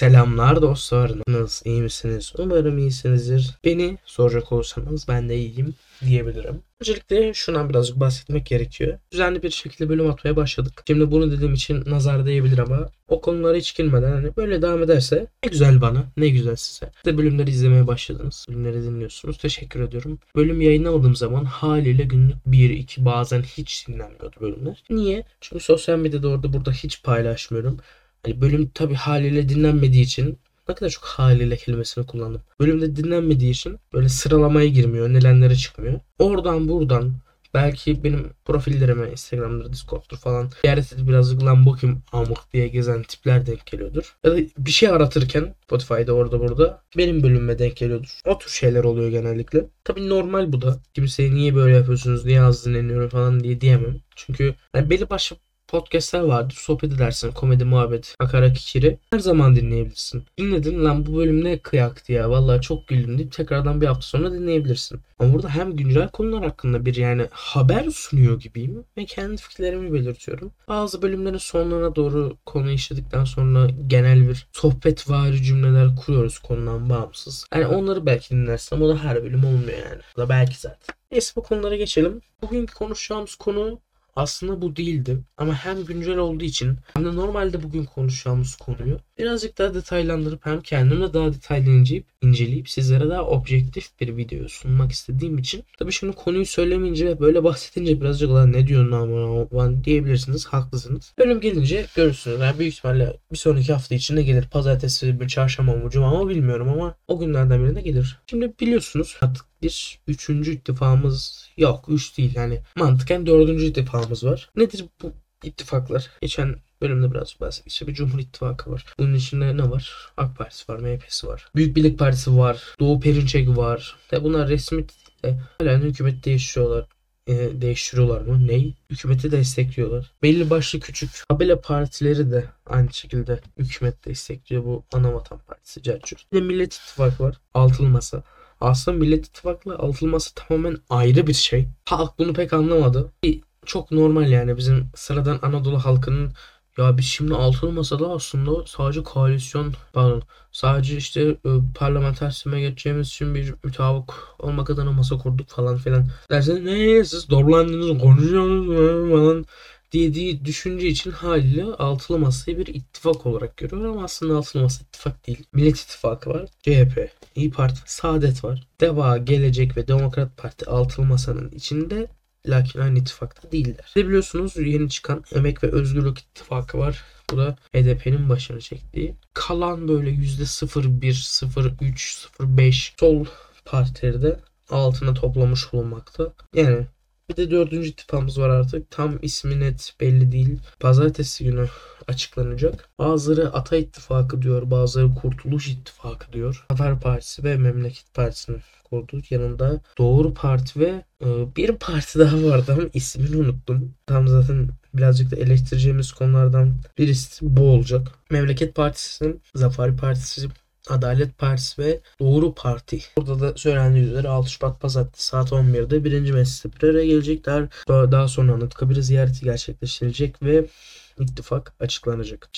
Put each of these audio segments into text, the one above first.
Selamlar dostlar. Nasılsınız? İyi misiniz? Umarım iyisinizdir. Beni soracak olsanız ben de iyiyim diyebilirim. Öncelikle şundan birazcık bahsetmek gerekiyor. Düzenli bir şekilde bölüm atmaya başladık. Şimdi bunu dediğim için nazar değebilir ama o konulara hiç girmeden hani böyle devam ederse ne güzel bana, ne güzel size. Siz de bölümleri izlemeye başladınız. Bölümleri dinliyorsunuz. Teşekkür ediyorum. Bölüm yayınlamadığım zaman haliyle günlük 1-2 bazen hiç dinlenmiyordu bölümler. Niye? Çünkü sosyal medyada orada burada hiç paylaşmıyorum. Hani bölüm tabi haliyle dinlenmediği için, ne kadar çok haliyle kelimesini kullandım. Bölümde dinlenmediği için böyle sıralamaya girmiyor, önelenlere çıkmıyor. Oradan buradan belki benim profillerime Instagram'dır, Discord'dur falan ziyaret edip birazcık lan bakayım amık diye gezen tipler denk geliyordur. Ya da bir şey aratırken Spotify'da orada burada benim bölümüme denk geliyordur. O tür şeyler oluyor genellikle. Tabii normal bu da. Kimseye niye böyle yapıyorsunuz, niye az dinleniyorum falan diye diyemem. Çünkü yani belli başlı podcastler vardır. Sohbet edersin. Komedi, muhabbet, hakarak kikiri. Her zaman dinleyebilirsin. Dinledin lan bu bölüm ne kıyaktı ya. Vallahi çok güldüm deyip tekrardan bir hafta sonra dinleyebilirsin. Ama burada hem güncel konular hakkında bir yani haber sunuyor gibiyim ve kendi fikirlerimi belirtiyorum. Bazı bölümlerin sonlarına doğru konu işledikten sonra genel bir sohbetvari cümleler kuruyoruz konudan bağımsız. Yani onları belki dinlersin ama o da her bölüm olmuyor yani. O da belki zaten. Neyse bu konulara geçelim. Bugünkü konuşacağımız konu aslında bu değildi ama hem güncel olduğu için hem de normalde bugün konuşacağımız konuyu birazcık daha detaylandırıp hem kendimle daha detaylı inceleyip sizlere daha objektif bir video sunmak istediğim için tabii şimdi konuyu söylemeyince ve böyle bahsedince birazcık lan ne diyorsun lan diyebilirsiniz, haklısınız. Bölüm gelince görürsünüz. Yani büyük ihtimalle bir sonraki hafta içinde gelir. Pazartesi, bir çarşamba mı, cuma mı bilmiyorum ama o günlerden birinde gelir. Şimdi biliyorsunuz artık bir üçüncü ittifakımız yok. 3 değil yani mantıken 4. ittifakımız var. Nedir bu ittifaklar? Geçen bölümde biraz bahsettik. İşte bir Cumhur İttifakı var. Bunun içinde ne var? AK Partisi var, MHP'si var. Büyük Birlik Partisi var. Doğu Perinçek var. Ya bunlar resmi hala hükümet değiştiriyorlar. Değiştiriyorlar mı? Ney? Hükümeti destekliyorlar. Belli başlı küçük tabela partileri de aynı şekilde hükümet destekliyor. Bu Anavatan Partisi, Cercur. Bir de Millet İttifakı var. Altılı Masa. Aslında Millet İttifakı'yla altılması tamamen ayrı bir şey. Halk bunu pek anlamadı. Çok normal yani bizim sıradan Anadolu halkının ya biz şimdi altılı masada aslında sadece sadece işte parlamenter sisteme geçeceğimiz için bir mütabık olmak adına masa kurduk falan filan derseniz ne siz dolandınız konuşuyorsunuz falan diye düşünce için haliyle altılı masayı bir ittifak olarak görüyor ama aslında altılı masa ittifak değil. Millet İttifakı var, CHP, İYİ Parti, Saadet var, DEVA, Gelecek ve Demokrat Parti altılı masanın içinde lakin aynı ittifakta değiller. De biliyorsunuz yeni çıkan Emek ve Özgürlük İttifakı var. Bu da HDP'nin başını çektiği. Kalan böyle %01, %03, %05 sol partileri de altına toplamış bulunmakta. Yani bir de 4. ittifakımız var artık. Tam ismi net belli değil. Pazartesi günü açıklanacak. Bazıları Ata İttifakı diyor. Bazıları Kurtuluş İttifakı diyor. Zafer Partisi ve Memleket Partisi'nin kurduğu yanında Doğru Parti ve bir parti daha vardı ama ismini unuttum. Tam zaten birazcık da eleştireceğimiz konulardan birisi bu olacak. Memleket Partisi'nin, Zafer Partisi, Adalet Partisi ve Doğru Parti. Burada da söylendiği üzere 6 Şubat Pazartesi saat 11'de 1. Meclis'te bir araya gelecekler. Daha sonra Anıtkabir'e ziyareti gerçekleştirilecek ve ittifak açıklanacak.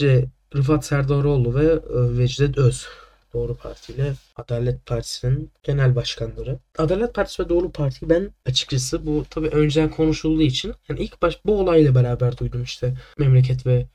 Rıfat Serdaroğlu ve Vecdet Öz Doğru Parti ile Adalet Partisi'nin genel başkanları. Adalet Partisi ve Doğru Parti'yi ben açıkçası bu tabii önceden konuşulduğu için yani ilk baş bu olayla beraber duydum işte Memleket ve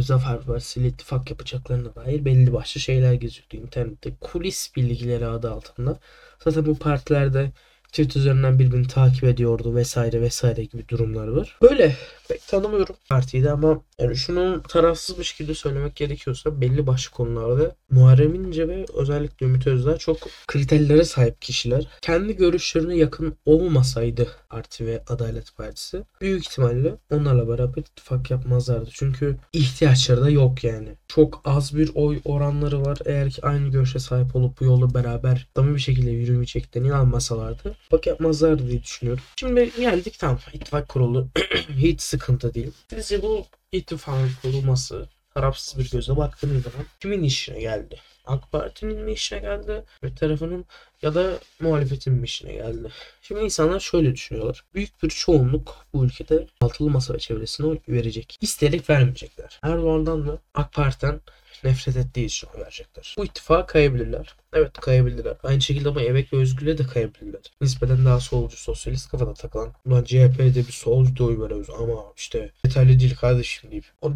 Zafer Partisi ile ittifak yapacaklarına dair belli başlı şeyler geziyordu internette. Kulis bilgileri adı altında. Zaten bu partilerde Twitter üzerinden birbirini takip ediyordu vesaire vesaire gibi durumlar var. Böyle pek tanımıyorum partiyi de ama yani şunu tarafsız bir şekilde söylemek gerekiyorsa belli başlı konularda Muharrem İnce ve özellikle Ümit Özdağ çok kriterlere sahip kişiler. Kendi görüşlerine yakın olmasaydı parti ve Adalet Partisi büyük ihtimalle onlarla beraber ittifak yapmazlardı. Çünkü ihtiyaçları da yok yani. Çok az bir oy oranları var. Eğer ki aynı görüşe sahip olup bu yolu beraber tam bir şekilde yürümeyeceklerini inanmasalardı bak yapmazlar diye düşünüyorum. Şimdi geldik tam ittifak kurulu. Hiç sıkıntı değil. Sizce bu ittifakın kurulması tarafsız bir gözle baktığınız zaman kimin işine geldi? AK Parti'nin mi işine geldi? Bir tarafının ya da muhalefetin mi işine geldi? Şimdi insanlar şöyle düşünüyorlar. Büyük bir çoğunluk bu ülkede altılı masa ve çevresine oy verecek. İsteyerek vermeyecekler. Erdoğan'dan da AK Parti'den nefret ettiği için oy verecekler. Bu ittifaka kayabilirler. Evet, kayabilirler. Aynı şekilde ama Emek ve Özgürlüğe de kayabilirler. Nispeten daha solcu, sosyalist kafada takılan. Ulan CHP'de bir solcu da oy veriyoruz ama işte yeterli değil kardeşim deyip. O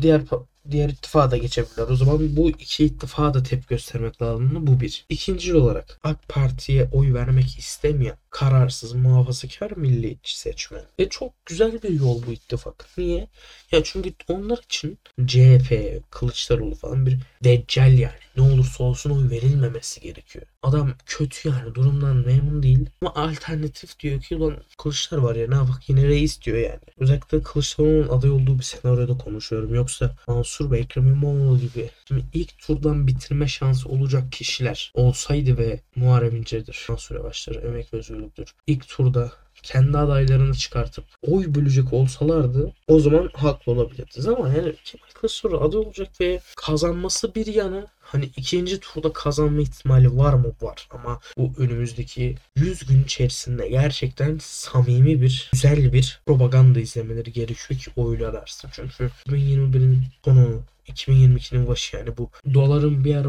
diğer ittifağa da geçebilirler. O zaman bu iki ittifağa da tepki göstermek lazım. Bu bir. İkinci olarak AK Parti'ye oy vermek istemeyen kararsız muhafazakar milliyetçi seçmen. Ve çok güzel bir yol bu ittifak. Niye? Ya çünkü onlar için CHP, Kılıçdaroğlu falan bir deccal yani. Ne olursa olsun oy verilmemesi gerekiyor. Adam kötü yani, durumdan memnun değil. Ama alternatif diyor ki ulan Kılıçlar var ya, ne bak yine reis diyor yani. Özellikle Kılıçdaroğlu'nun aday olduğu bir senaryoda konuşuyorum. Yoksa Mansur Bey, Ekrem İmamoğlu gibi şimdi ilk turdan bitirme şansı olacak kişiler olsaydı ve Muharrem İnce'dir, Mansur Yavaş'tır, Emek ve Özgürlük'tür. İlk turda kendi adaylarını çıkartıp oy bölecek olsalardı o zaman haklı olabilirdiniz ama yani Kemal Kılıçdaroğlu aday olacak ve kazanması bir yana, hani ikinci turda kazanma ihtimali var mı? Var ama bu önümüzdeki 100 gün içerisinde gerçekten samimi bir, güzel bir propaganda izlemeleri gerekiyor ki oylar artsın. Çünkü 2021'in sonu, 2022'nin başı yani bu doların bir ara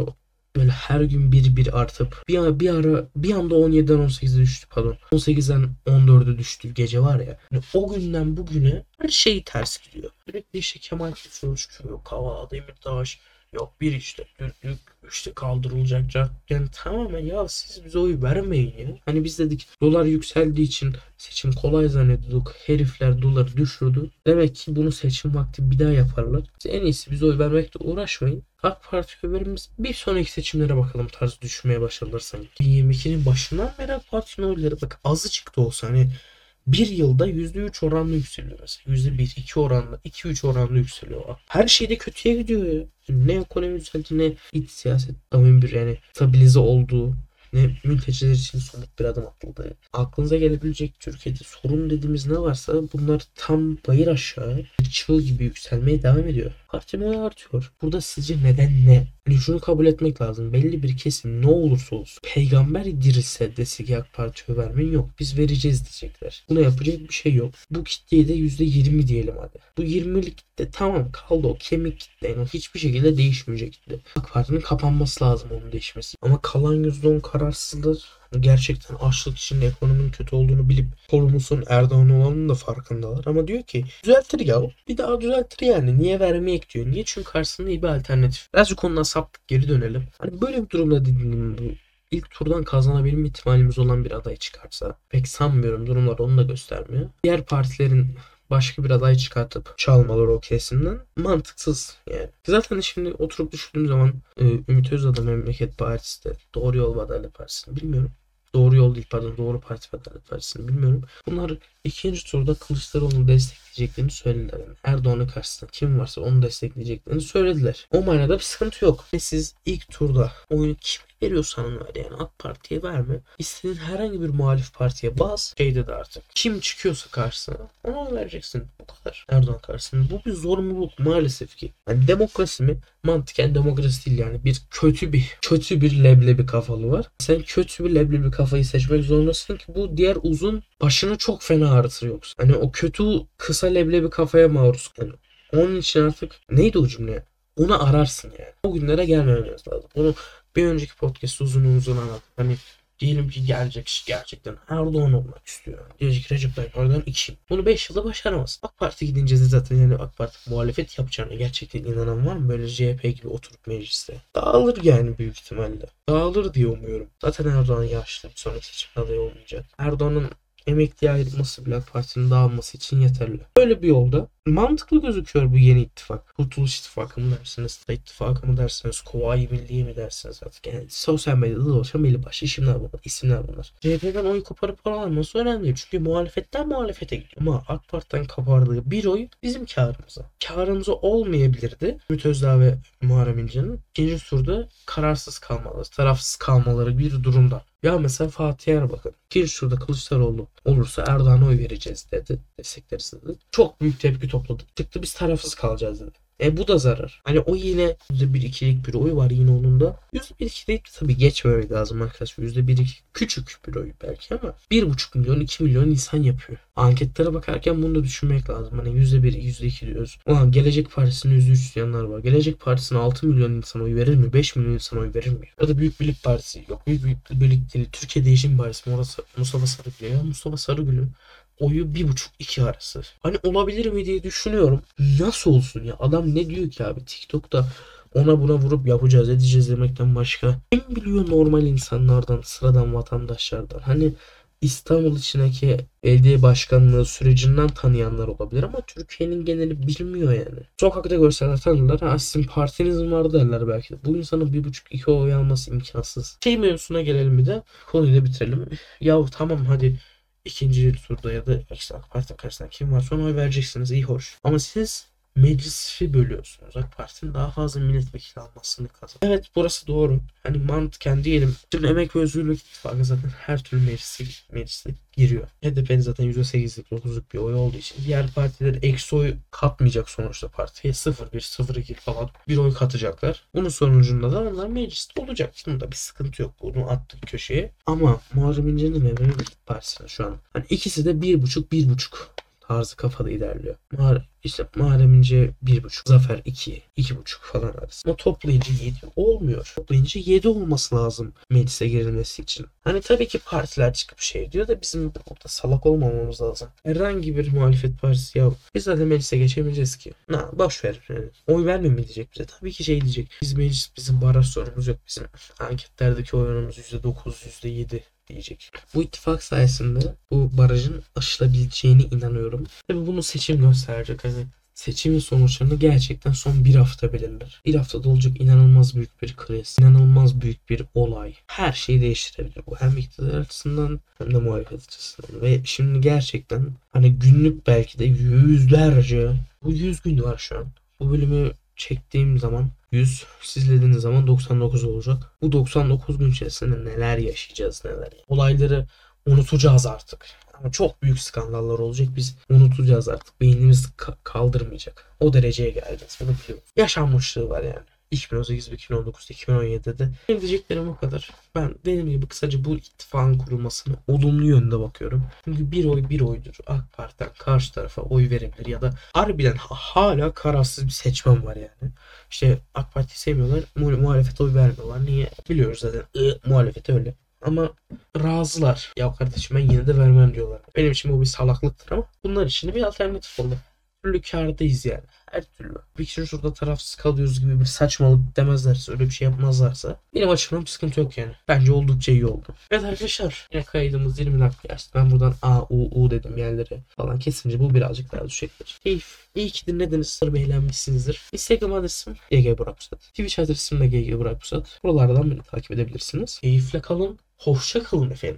böyle her gün bir artıp bir anda 17'den 18'e düştü, pardon 18'den 14'e düştü gece var ya. Yani o günden bugüne her şey ters gidiyor. Sürekli işte Kemal Kılıçdaroğlu, Kava, Demirtaş, yok bir işte Türklük, işte kaldırılacak can. Yani tamamen ya siz bize oy vermeyin ya. Hani biz dedik dolar yükseldiği için seçim kolay zannediyorduk. Herifler doları düşürdü. Demek ki bunu seçim vakti bir daha yaparlar. Siz en iyisi bize oy vermekle uğraşmayın. AK Parti oylarımız bir sonraki seçimlere bakalım tarzı düşünmeye başladılar sanki. 2022'nin başından beri AK Parti'nin oyları bak azıcık da olsa hani bir yılda %3 oranla yükseliyor mesela. %1-2 oranla, 2-3 oranla yükseliyor. Her şeyde kötüye gidiyor ya. Ne ekonomi düzeldi, ne iç siyaset tam bir yani stabilize oldu, ne mülteciler için somut bir adım atıldı. Aklınıza gelebilecek Türkiye'de sorun dediğimiz ne varsa bunlar tam bayır aşağı çığ gibi yükselmeye devam ediyor. Parti artıyor. Burada sizce neden ne? Yani şunu kabul etmek lazım. Belli bir kesim ne olursa olsun peygamber dirilse desek AK Parti'ye vermeyin, yok biz vereceğiz diyecekler. Buna yapacak bir şey yok. Bu kitleye de %20 diyelim hadi. Bu 20'lik kitle tamam kaldı, o kemik kitle. Yani hiçbir şekilde değişmeyecek kitle. AK Parti'nin kapanması lazım, onun değişmesi. Ama kalan %10 kararsızlar gerçekten açlık için ekonominin kötü olduğunu bilip sorumlusun Erdoğan olanın da farkındalar ama diyor ki düzeltir ya, bir daha düzeltir yani, niye vermeyek diyor. Niye? Çünkü karşısında iyi bir alternatif. Birazcık konudan saptık, geri dönelim. Hani böyle bir durumda dediğim bu ilk turdan kazanabilme ihtimalimiz olan bir aday çıkarsa, pek sanmıyorum, durumlar onu da göstermiyor. Diğer partilerin başka bir aday çıkartıp çalmaları o kesimden mantıksız yani. Zaten şimdi oturup düşündüğüm zaman Ümit Özdağ Memleket Partisi de Doğru Yol ve Adalet Partisi'ni bilmiyorum. Doğru Yol değil pardon, Doğru Parti ve Adalet Partisi'ni bilmiyorum. Bunlar ikinci turda Kılıçdaroğlu'nu destekleyeceklerini söylediler. Yani Erdoğan'ın karşısında kim varsa onu destekleyeceklerini söylediler. O manada bir sıkıntı yok. Ve siz ilk turda oyunu kim veriyorsan ver yani, AK Parti'ye verme. İstediğin herhangi bir muhalif partiye bas. Şeyde de artık kim çıkıyorsa karşısına ona vereceksin. Bu kadar. Erdoğan karşısında. Bu bir zorunluluk maalesef ki. Yani demokrasi mi? Mantıken demokrasi değil yani. Bir kötü bir leblebi kafalı var. Sen kötü bir leblebi kafayı seçmek zorundasın ki bu diğer uzun başını çok fena ağrıtır yoksa. Hani o kötü kısa leblebi kafaya maruz kalıyor. Onun için artık neydi o cümle? Onu ararsın yani. O günlere gelmememiz lazım. Onu bir önceki podcast'te uzun anlattım. Hani diyelim ki gelecek kişi gerçekten Erdoğan olmak istiyor. Diyecek Recep Tayyip Erdoğan 2. Bunu 5 yılda başaramaz. AK Parti gidince de zaten yani AK Parti muhalefet yapacağına gerçekten inanan var mı? Böyle CHP gibi oturup mecliste. Dağılır yani büyük ihtimalle. Dağılır diye umuyorum. Zaten Erdoğan yaşlı. Bir sonraki seçim adayı olmayacak. Erdoğan'ın emekliye ayrılması bile partinin dağılması için yeterli. Böyle bir yolda mantıklı gözüküyor bu yeni ittifak. Kurtuluş ittifakı mı dersiniz, da ittifakı mı dersiniz, Kuvayi Milliye mi dersiniz artık. Yani sosyal medyada dolaşan belli başlı isimler bunlar. CHP'den oy koparıp alması önemli değil. Çünkü muhalefetten muhalefete gidiyor. Ama AK Parti'den kapardığı bir oy bizim kârımıza. Kârımıza olmayabilirdi. Ümit Özdağ ve Muharrem İnce'nin ikinci turda kararsız kalmaları, tarafsız kalmaları bir durumda. Ya mesela Fatih Erbakan ikinci turda Kılıçdaroğlu olursa Erdoğan'a oy vereceğiz dedi. Destekleriz dedi. Çok büyük tepki topladı. Çıktı biz tarafsız kalacağız dedi. Bu da zarar. Hani o yine %1-2'lik bir oy var yine onun da. %1-2'lik tabii geçmemek lazım arkadaşlar. %1-2 küçük bir oy belki ama 1,5 milyon 2 milyon insan yapıyor. Anketlere bakarken bunu da düşünmek lazım. Hani %1, %2 diyoruz. Ulan Gelecek Partisi'nin %3 diyenler var. Gelecek Partisi'ne 6 milyon insan oy verir mi? 5 milyon insan oy verir mi? Ya da Büyük Birlik Partisi. Yok Büyük Birlik değil. Türkiye Değişim Partisi mi? Orası Mustafa Sarıgül. Ya Mustafa Sarıgül'ün oyu 1,5-2 arası. Hani olabilir mi diye düşünüyorum. Nasıl olsun ya? Adam ne diyor ki abi? TikTok'ta ona buna vurup yapacağız edeceğiz demekten başka. Kim biliyor normal insanlardan, sıradan vatandaşlardan? Hani İstanbul içindeki belediye başkanlığı sürecinden tanıyanlar olabilir ama Türkiye'nin geneli bilmiyor yani. Sokakta görseler tanırlar. Ha sizin partiniz mi var derler belki de. Bu insanın 1,5-2 oy alması imkansız. Şey mevzusuna gelelim bir de. Konuyu da bitirelim. Yahu tamam hadi. İkinci turda ya da işte AK Parti'nin karşısında kim var sonra oy vereceksiniz iyi hoş. Ama siz meclisi bölüyorsunuz. AK Parti'nin daha fazla milletvekili almasını kazan. Evet burası doğru. Hani mantıken diyelim. Şimdi Emek ve Özgürlük İttifakı zaten her türlü meclise giriyor. HDP'nin zaten %8'lik 9'luk bir oy olduğu için diğer partiler eksi oy katmayacak sonuçta partiye. 0-1, 0-2 falan bir oy katacaklar. Bunun sonucunda da onlar mecliste olacak. Şimdi da bir sıkıntı yok. Bunu attık köşeye. Ama Muharrem İnce'nin ve Memleket Partisi'nin şu an. Hani ikisi de 1,5-1,5 tarzı kafada ilerliyor. Muharrem İnce 1,5, Zafer 2, 2,5 falan arası. Ama toplayınca 7 olmuyor. Toplayınca 7 olması lazım meclise girilmesi için. Hani tabii ki partiler çıkıp şey diyor da bizim burada salak olmamamız lazım. Herhangi bir muhalefet partisi ya biz zaten meclise geçemeyeceğiz ki. Boşver. Yani oy vermiyor mu diyecek bize? Tabii ki şey diyecek. Bizim baraj sorunumuz yok. Bizim anketlerdeki oy oranımız %9, %7 diyecek. Bu ittifak sayesinde bu barajın aşılabileceğine inanıyorum. Tabii bunu seçim gösterecek. Hani seçimin sonuçlarını gerçekten son bir hafta belirler. Bir haftada olacak inanılmaz büyük bir kriz, inanılmaz büyük bir olay. Her şeyi değiştirebilir bu. Hem iktidar açısından hem de muhalefet açısından. Ve şimdi gerçekten hani günlük belki de yüzlerce, bu 100 gün var şu an. Bu bölümü çektiğim zaman 100, siz dediğiniz zaman 99 olacak. Bu 99 gün içerisinde neler yaşayacağız neler. Olayları unutacağız artık. Ama çok büyük skandallar olacak. Biz unutacağız artık. Beynimiz kaldırmayacak. O dereceye geleceğiz. Bunu biliyoruz. Yaşanmışlığı var yani. 2018, 2019, 2017'de. Benim diyeceklerim o kadar. Ben dediğim gibi kısaca bu ittifakın kurulmasını olumlu yönde bakıyorum. Çünkü bir oy bir oydur. AK Parti'den karşı tarafa oy verebilir ya da harbiden hala kararsız bir seçmen var yani. İşte AK Parti'yi sevmiyorlar. Muhalefete oy vermiyorlar. Niye? Biliyoruz zaten. Muhalefete öyle. Ama razılar. Ya kardeşim ben yine de vermem diyorlar. Benim için bu bir salaklıktır ama bunlar için de bir alternatif oldu. Her türlü kârdayız yani. Her türlü. Bir kişi şurada tarafsız kalıyoruz gibi bir saçmalık demezlerse, öyle bir şey yapmazlarsa benim açımdan bir sıkıntı yok yani. Bence oldukça iyi oldu. Evet arkadaşlar. Yine kaydımız 20 dakika geçti. Ben buradan A, U dedim yerlere falan kesince bu birazcık daha düşecektir. Keyif. İyi ki dinlediniz. Umarım eğlenmişsinizdir. Instagram adresim ggburakpusat. Twitch adresim de ggburakpusat. Buralardan beni takip edebilirsiniz. Keyifle kalın. Hoşça kalın efendim.